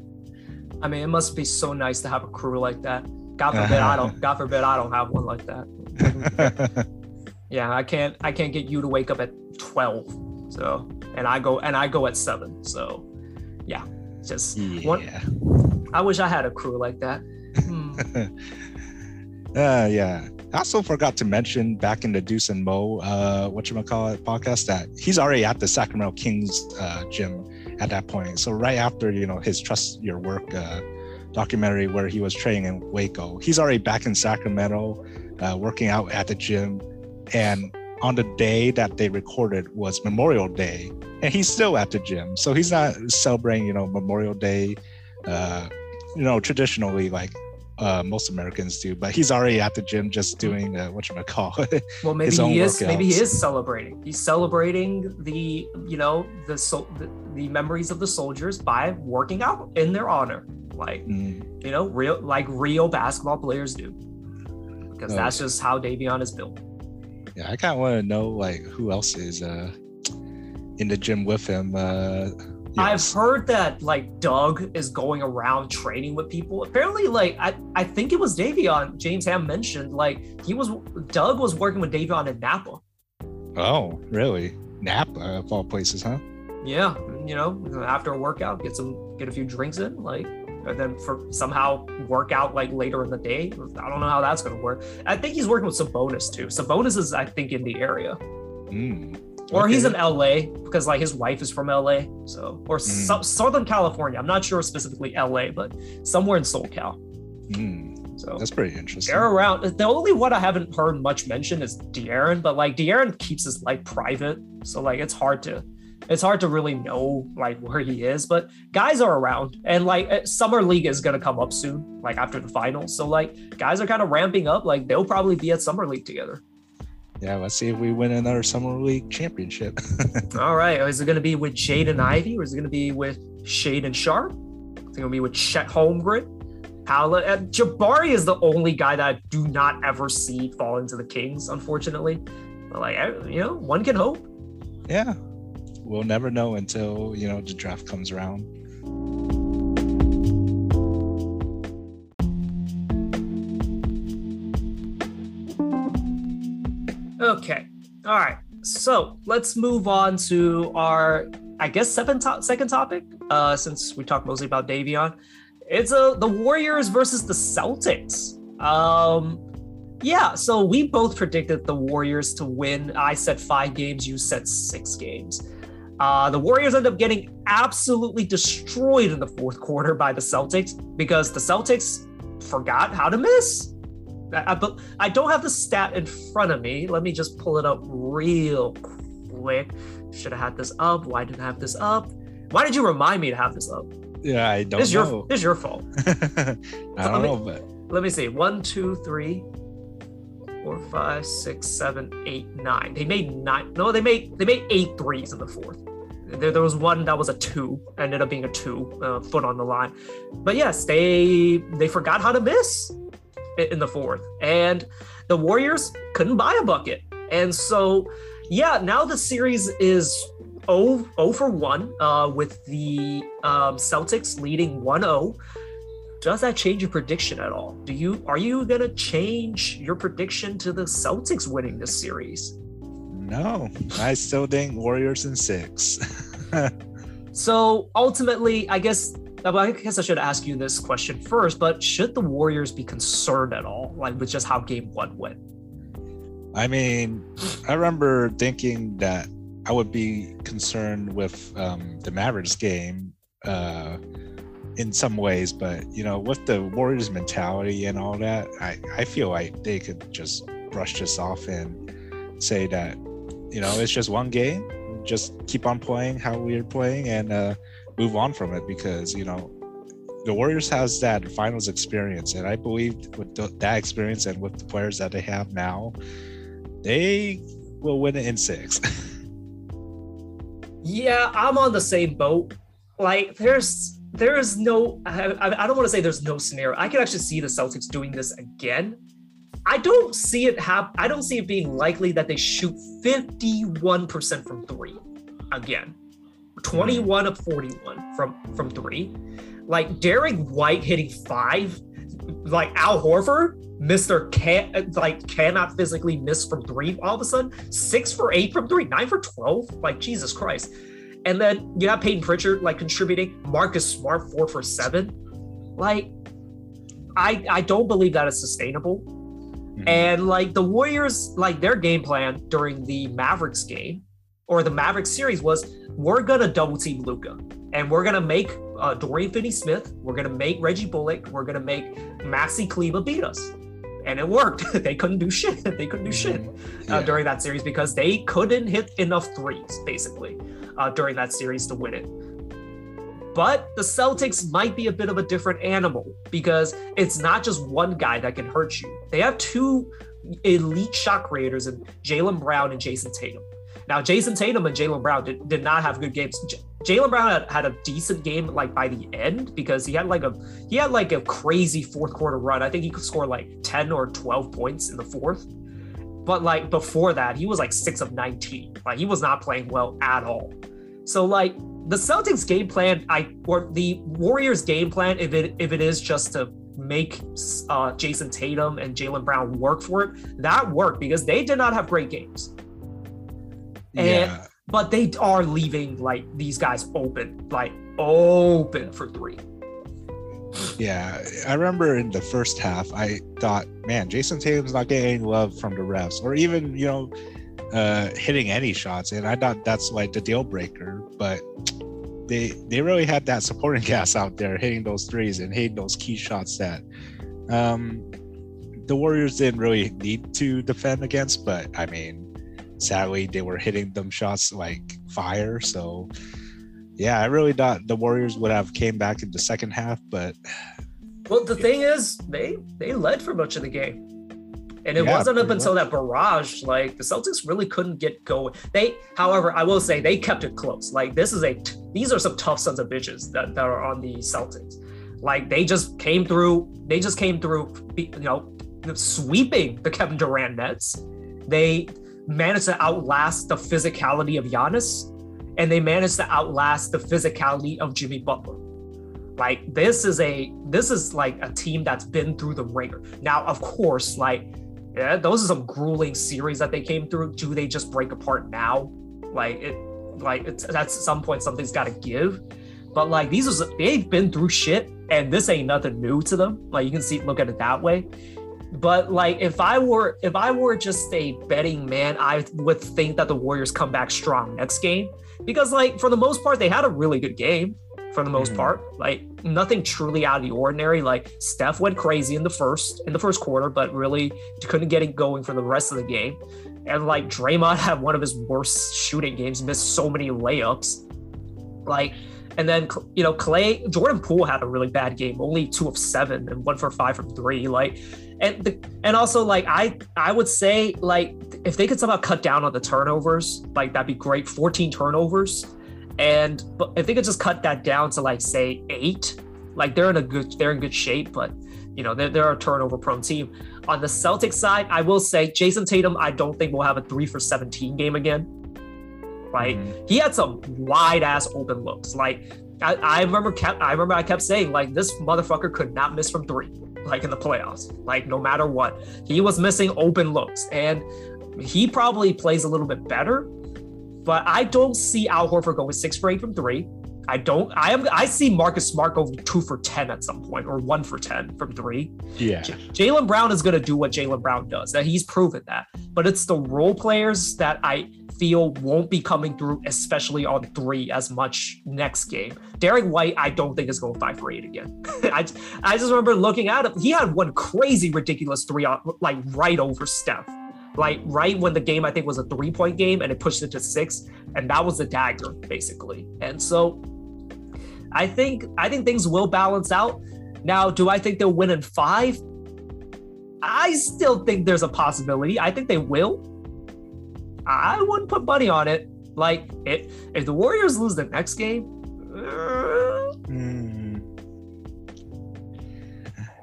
I mean, it must be so nice to have a crew like that. God forbid I don't have one like that. Yeah, I can't get you to wake up at 12. So, and I go at 7. So, yeah, just one. I wish I had a crew like that. Yeah. I also forgot to mention back in the Deuce and Moe, whatchamacallit podcast, that he's already at the Sacramento Kings gym at that point. So right after, you know, his Trust Your Work documentary where he was training in Waco, he's already back in Sacramento working out at the gym. And on the day that they recorded was Memorial Day, and he's still at the gym. So he's not celebrating, you know, Memorial Day, you know, traditionally like most Americans do, but he's already at the gym just doing whatchamacallit. Well, maybe he is. Workouts. Maybe he is celebrating. He's celebrating the, you know, the memories of the soldiers by working out in their honor, like you know, real basketball players do, because that's just how Davion is built. Yeah, I kind of want to know like who else is in the gym with him. Yes. I've heard that like Doug is going around training with people. Apparently, like I think it was Davion, James Ham mentioned, like Doug was working with Davion in Napa. Oh, really? Napa of all places, huh? Yeah, you know, after a workout, get a few drinks in, like, and then for somehow work out like later in the day. I don't know how that's gonna work. I think he's working with Sabonis too. Sabonis is, I think, in the area. Or he's in LA because like his wife is from LA, so Southern California. I'm not sure specifically LA, but somewhere in SoCal. So that's pretty interesting. They're around. The only one I haven't heard much mentioned is De'Aaron, but like De'Aaron keeps his life private, so like it's hard to really know like where he is. But guys are around, and like summer league is gonna come up soon, like after the finals. So like guys are kind of ramping up. Like they'll probably be at summer league together. Yeah, let's see if we win another Summer League championship. All right. Is it going to be with Jaden Ivey, or is it going to be with Shaden Sharp? Is it going to be with Chet Holmgren? Paula? Jabari is the only guy that I do not ever see fall into the Kings, unfortunately. But, like, you know, one can hope. Yeah. We'll never know until, you know, the draft comes around. Okay. All right. So let's move on to our, I guess, second topic, since we talked mostly about Davion. It's the Warriors versus the Celtics. Yeah. So we both predicted the Warriors to win. I said 5 games. You said 6 games. The Warriors end up getting absolutely destroyed in the fourth quarter by the Celtics because the Celtics forgot how to miss. But I don't have the stat in front of me. Let me just pull it up real quick. Should have had this up. Why didn't I have this up? Why did you remind me to have this up? Yeah, I don't know. This is your fault. I don't know, but... Let me see. 1, 2, 3, 4, 5, 6, 7, 8, 9. They made 8 threes in the fourth. There was one that was a 2. Ended up being a 2, foot on the line. But yes, they forgot how to miss in the fourth, and the Warriors couldn't buy a bucket. And so, yeah, now the series is 0-1 with the Celtics leading 1-0. Does that change your prediction at all? Are you gonna change your prediction to the Celtics winning this series? No, I still think Warriors in 6. So ultimately, I guess I should ask you this question first, but should the Warriors be concerned at all, like with just how game 1 went? I mean, I remember thinking that I would be concerned with the Mavericks game in some ways, but, you know, with the Warriors mentality and all that, I feel like they could just brush this off and say that, you know, it's just one game. just keep on playing how we're playing and move on from it, because, you know, the Warriors has that finals experience, and I believe with that experience and with the players that they have now, they will win it in six. Yeah, I'm on the same boat. Like, there's no, I don't want to say there's no scenario. I can actually see the Celtics doing this again. I don't see it happen. I don't see it being likely that they shoot 51% from three again. 21 of 41 from three. Like, Derek White hitting 5, like Al Horford, Mr. cannot physically miss from three all of a sudden, 6 for 8 from three, 9 for 12, like Jesus Christ. And then you have Peyton Pritchard, like, contributing, Marcus Smart, 4 for 7. Like, I don't believe that is sustainable. Mm-hmm. And like the Warriors, like their game plan during the Mavericks game or the Mavericks series was, we're going to double team Luka, and we're going to make Dorian Finney-Smith, we're going to make Reggie Bullock, we're going to make Maxi Kleba beat us. And it worked. They couldn't do shit. They couldn't do shit during that series because they couldn't hit enough threes, basically, during that series to win it. But the Celtics might be a bit of a different animal, because it's not just one guy that can hurt you. They have two elite shot creators in Jaylen Brown and Jason Tatum. Now, Jason Tatum and Jaylen Brown did not have good games. Jaylen Brown had a decent game, like, by the end, because he had like a crazy fourth quarter run. I think he could score like 10 or 12 points in the fourth. But like before that, he was like 6 of 19. Like, he was not playing well at all. So like the Celtics game plan, or the Warriors game plan, if it is just to make Jason Tatum and Jaylen Brown work for it, that worked, because they did not have great games. But they are leaving like these guys open for three. Yeah, I remember in the first half, I thought, man, Jason Tatum's not getting any love from the refs, or even, you know, hitting any shots. And I thought that's like the deal breaker, but they really had that supporting cast out there hitting those threes and hitting those key shots that the Warriors didn't really need to defend against. But I mean, sadly, they were hitting them shots like fire. So yeah, I really thought the Warriors would have came back in the second half, but thing is, they led for much of the game, and it wasn't up until that barrage, like the Celtics really couldn't get going. However, I will say they kept it close. Like, these are some tough sons of bitches that are on the Celtics. Like, they just came through, you know, sweeping the Kevin Durant Nets. They managed to outlast the physicality of Giannis, and they managed to outlast the physicality of Jimmy Butler. Like, this is like a team that's been through the ringer. Now, of course, like, yeah, those are some grueling series that they came through. Do they just break apart now? It's at some point something's got to give. But like, they've been through shit, and this ain't nothing new to them. Like, you can look at it that way. But like, if I were just a betting man, I would think that the Warriors come back strong next game, because like, for the most part, they had a really good game. For the most part, like, nothing truly out of the ordinary. Like, Steph went crazy in the first quarter, but really couldn't get it going for the rest of the game. And like, Draymond had one of his worst shooting games, missed so many layups. Like, and then, you know, Jordan Poole had a really bad game, only 2 of 7 and 1 for 5 from three. Like, and also, like, I would say, like, if they could somehow cut down on the turnovers, like, that'd be great. 14 turnovers. But if they could just cut that down to, like, say 8, like, they're in good shape, but, you know, they're a turnover prone team. On the Celtics side, I will say Jason Tatum, I don't think will have a 3 for 17 game again. Like, he had some wide ass open looks. Like, I remember I kept saying, like, this motherfucker could not miss from three, like, in the playoffs. Like, no matter what, he was missing open looks, and he probably plays a little bit better. But I don't see Al Horford going 6 for 8 from three. I see Marcus Smart going 2 for 10 at some point, or 1 for 10 from three. Yeah. Jaylen Brown is going to do what Jaylen Brown does. That he's proven that. But it's the role players that I feel won't be coming through, especially on three, as much next game. Derek White, I don't think is going 5 for 8 again. I just remember looking at him. He had one crazy ridiculous three, like, right over Steph. like right when the game, I think, was a 3-point game, and it pushed it to 6, and that was the dagger basically. And so I think things will balance out. Now, do I think they'll win in 5? I still think there's a possibility. I think they will. I wouldn't put money on it. Like, if the Warriors lose the next game,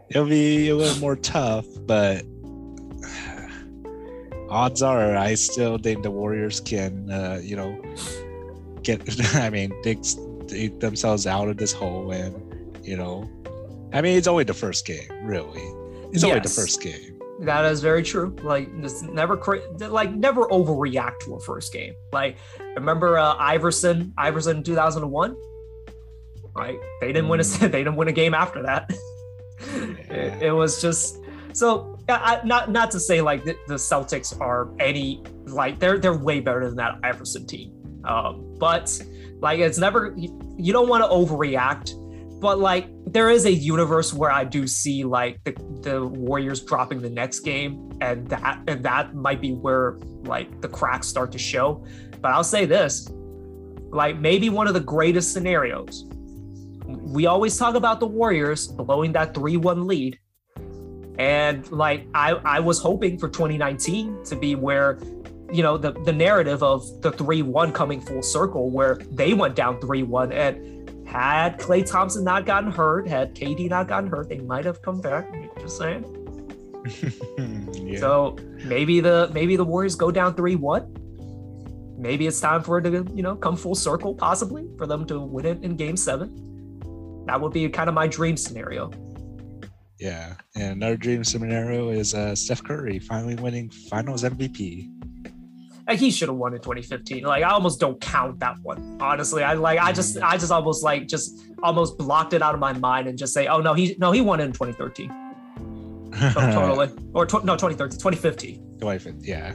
it'll be a little more tough, but odds are I still think the Warriors can, dig themselves out of this hole. And, it's only the first game, really. It's only the first game. That is very true. Like, it's never overreact to a first game. Like, remember Iverson in 2001? Right? They didn't win a game after that. Yeah. It was just so. Not to say like the Celtics are any like they're way better than that Iverson team, but like it's never you don't want to overreact. But like there is a universe where I do see like the Warriors dropping the next game, and that might be where like the cracks start to show. But I'll say this, like maybe one of the greatest scenarios. We always talk about the Warriors blowing that 3-1 lead. And like, I was hoping for 2019 to be where, the narrative of the 3-1 coming full circle where they went down 3-1, and had Klay Thompson not gotten hurt, had KD not gotten hurt, they might've come back, just saying. Yeah. So maybe the Warriors go down 3-1. Maybe it's time for it to, come full circle, possibly for them to win it in game 7. That would be kind of my dream scenario. Yeah. And another dream scenario is Steph Curry finally winning finals MVP. Like, he should have won in 2015. Like, I almost don't count that one. Honestly, I just almost like just almost blocked it out of my mind and just say, oh no, he won it in 2013. So, totally. Or 2015. 2015, yeah.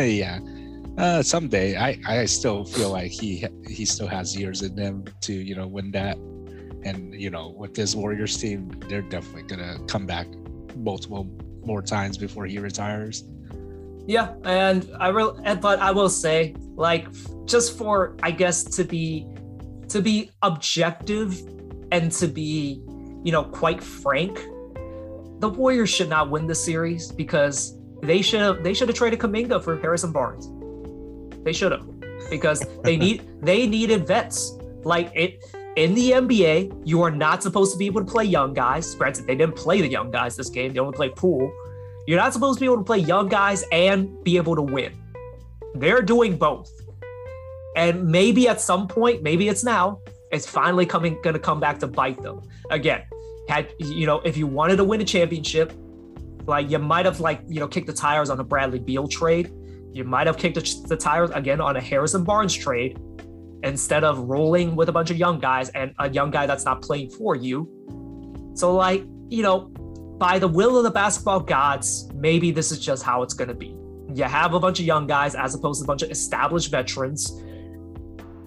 Yeah. Someday I still feel like he still has years in them to, win that. And, with this Warriors team, they're definitely going to come back multiple more times before he retires. Yeah. And but I will say, like, just for, I guess, to be objective and to be, quite frank, the Warriors should not win the series because they should have traded Kuminga for Harrison Barnes. They should have, because they needed vets. Like, it in the NBA, you are not supposed to be able to play young guys. Granted, they didn't play the young guys this game. They only played Poole. You're not supposed to be able to play young guys and be able to win. They're doing both. And maybe at some point, maybe it's now, it's finally going to come back to bite them. Again, if you wanted to win a championship, like you might have kicked the tires on a Bradley Beal trade. You might have kicked the tires again on a Harrison Barnes trade instead of rolling with a bunch of young guys and a young guy that's not playing for you. So like, by the will of the basketball gods, maybe this is just how it's going to be. You have a bunch of young guys as opposed to a bunch of established veterans.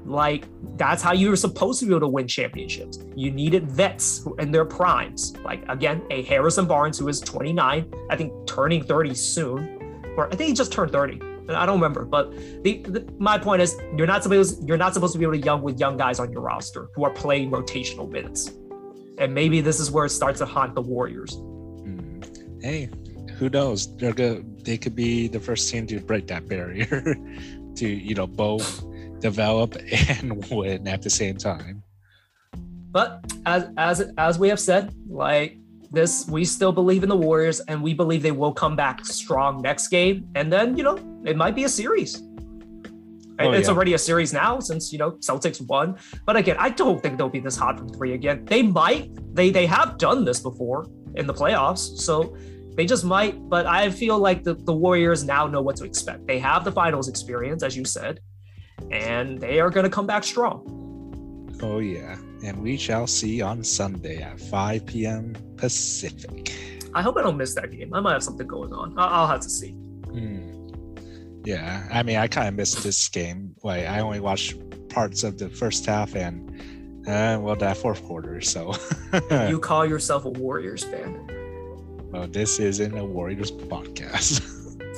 Like, that's how you're supposed to be able to win championships. You needed vets in their primes. Like, again, a Harrison Barnes who is 29, I think turning 30 soon, or I think he just turned 30. I don't remember, but my point is, you're not supposed to be able to with young guys on your roster who are playing rotational minutes, and maybe this is where it starts to haunt the Warriors. Hey, who knows? They could be the first team to break that barrier, to both develop and win at the same time. But as we have said, like, this, we still believe in the Warriors, and we believe they will come back strong next game. And then, it might be a series. It's already a series now since, Celtics won. But again, I don't think they'll be this hot from 3 again. They might. They have done this before in the playoffs, so they just might. But I feel like the Warriors now know what to expect. They have the finals experience, as you said, and they are going to come back strong. Oh, yeah. And we shall see on Sunday at 5 p.m. Pacific. I hope I don't miss that game. I might have something going on. I'll have to see. Yeah. I mean, I kind of missed this game. Like, I only watched parts of the first half and, that fourth quarter. So you call yourself a Warriors fan. Well, this isn't a Warriors podcast.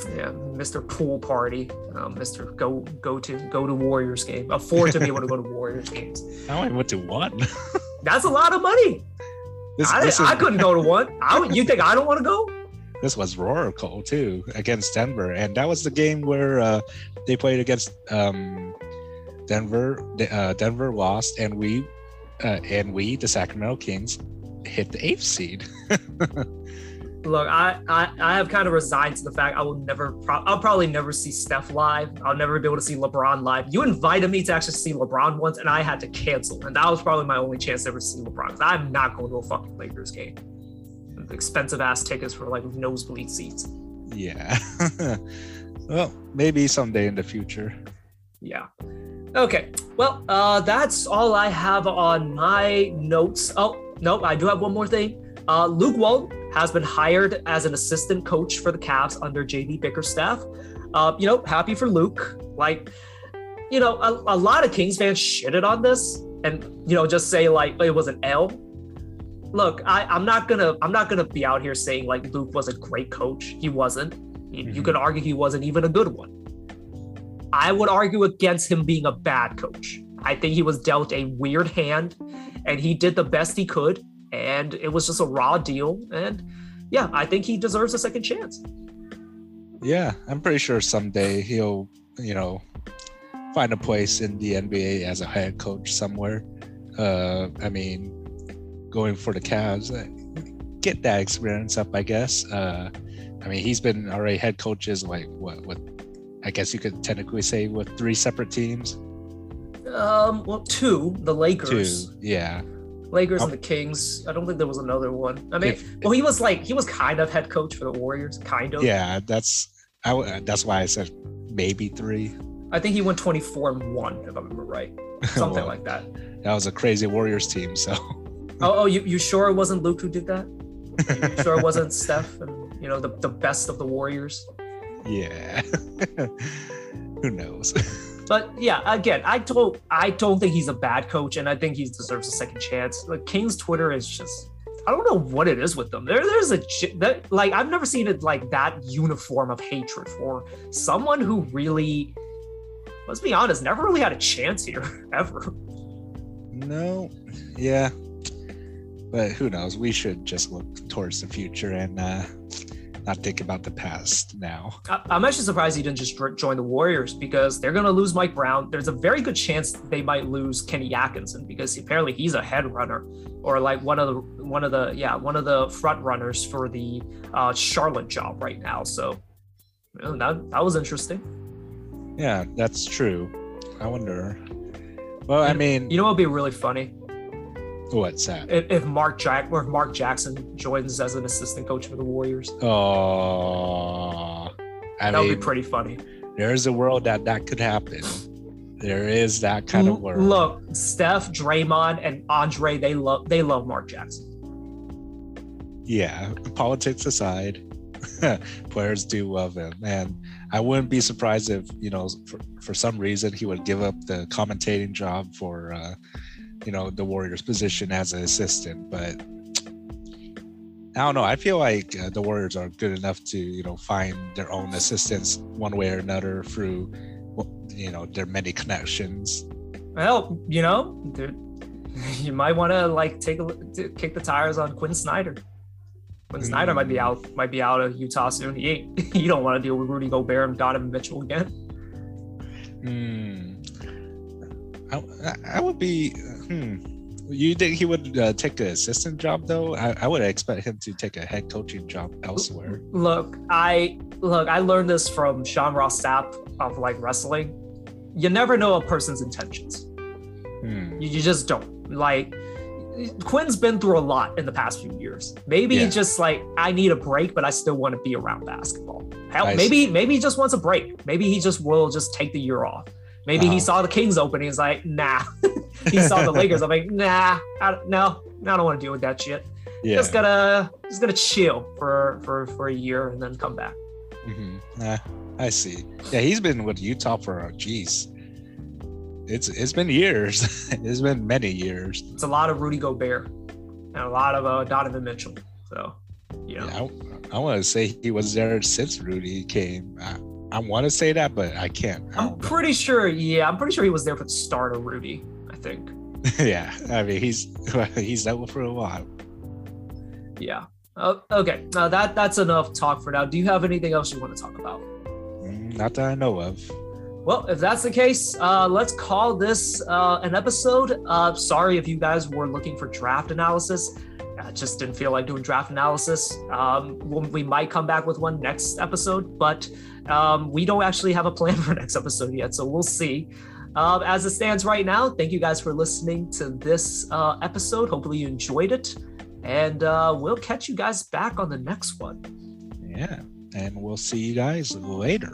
Yeah, Mr. Pool Party, Mr. Go to Warriors game. Afford to be able to go to Warriors games. I only went to one. That's a lot of money. I couldn't go to one. You think I don't want to go? This was Roracle too against Denver, and that was the game where they played against Denver. Denver lost, and we, the Sacramento Kings, hit the 8th seed. Look, I have kind of resigned to the fact I will never. I'll probably never see Steph live. I'll never be able to see LeBron live. You invited me to actually see LeBron once, and I had to cancel. And that was probably my only chance to ever see LeBron. Because I'm not going to a fucking Lakers game. Expensive ass tickets for like nosebleed seats. Yeah. Well, maybe someday in the future. Yeah. Okay. Well, that's all I have on my notes. Oh no, I do have one more thing. Luke Walton has been hired as an assistant coach for the Cavs under JB Bickerstaff. Happy for Luke. Like, you know, a lot of Kings fans shitted on this and, you know, just say like it was an L. Look, I'm not gonna be out here saying like Luke was a great coach. He wasn't. You could argue he wasn't even a good one. I would argue against him being a bad coach. I think he was dealt a weird hand, and he did the best he could. And it was just a raw deal. And yeah, I think he deserves a second chance. Yeah, I'm pretty sure someday he'll, you know, find a place in the NBA as a head coach somewhere. I mean, going for the Cavs, get that experience up, I guess. I mean, he's been already head coaches, like what? I guess you could technically say with 3 separate teams. Well, 2, the Lakers. 2, yeah. Lakers and the Kings. I don't think there was another one. I mean, he was kind of head coach for the Warriors, kind of. Yeah, that's why I said maybe 3. I think he went 24-1, if I remember right, something well, like that. That was a crazy Warriors team. So. oh, you sure it wasn't Luke who did that? You sure it wasn't Steph? And, you know, the best of the Warriors. Yeah. Who knows? But yeah, again, I don't think he's a bad coach, and I think he deserves a second chance. Like King's Twitter is just, I don't know what it is with them. There's a like I've never seen it like that uniform of hatred for someone who really, let's be honest, never really had a chance here ever. No, yeah, but who knows? We should just look towards the future and not think about the past now. I'm actually surprised he didn't just join the Warriors because they're going to lose Mike Brown. There's a very good chance they might lose Kenny Atkinson because apparently he's a head runner or like one of the front runners for the Charlotte job right now. So you know, that was interesting. Yeah, that's true. I wonder. Well, you know what would be really funny? What's that? If Mark Jackson joins as an assistant coach for the Warriors. Oh, that would be pretty funny. There's a world that could happen. There is that kind of world. Look, Steph, Draymond, and Andre, they love Mark Jackson. Yeah, politics aside, players do love him, and I wouldn't be surprised if you know for some reason he would give up the commentating job for. You know, the Warriors position as an assistant, but I don't know. I feel like the Warriors are good enough to, you know, find their own assistants one way or another through, you know, their many connections. Well, you know, dude, you might want to like kick the tires on Quinn Snyder. Quinn Snyder might be out of Utah soon. You don't want to deal with Rudy Gobert and Donovan Mitchell again. I would be. You think he would take an assistant job though? I would expect him to take a head coaching job elsewhere. Look, I learned this from Sean Ross Sapp of like wrestling. You never know a person's intentions. You just don't. Like Quinn's been through a lot in the past few years. Maybe he's just like I need a break, but I still want to be around basketball. Hell, maybe he just wants a break. Maybe he just will just take the year off. Maybe he saw the Kings opening. He's like, nah. He saw the Lakers. I'm like, nah. I don't want to deal with that shit. Yeah. Just gotta chill for a year and then come back. I see. Yeah, he's been with Utah for it's been years. It's been many years. It's a lot of Rudy Gobert and a lot of Donovan Mitchell. So you know. Yeah, I want to say he was there since Rudy came. I want to say that, but I can't. I'm pretty sure he was there for the start of Rudy, I think. Yeah, I mean, he's out for a while. Yeah. Okay. That's enough talk for now. Do you have anything else you want to talk about? Not that I know of. Well, if that's the case, let's call this an episode. Sorry if you guys were looking for draft analysis. I just didn't feel like doing draft analysis. We might come back with one next episode, but we don't actually have a plan for next episode yet, so we'll see. As it stands right now, thank you guys for listening to this episode. Hopefully you enjoyed it, and we'll catch you guys back on the next one. Yeah, and we'll see you guys later.